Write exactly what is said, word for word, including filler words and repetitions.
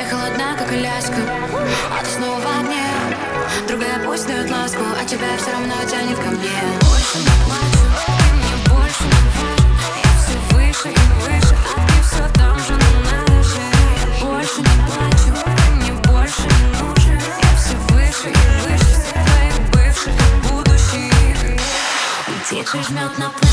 И холодна, как Аляска. А ты снова в огне. Другая пусть дает ласку, а тебя все равно тянет ко мне. Больше не плачу, и мне больше не важно. Я все выше и выше, а ты все там же, но надо же. Я больше не плачу, и мне больше не нужен. Я все выше и выше, всех твоих бывших и будущих. Птица жмет на плечи.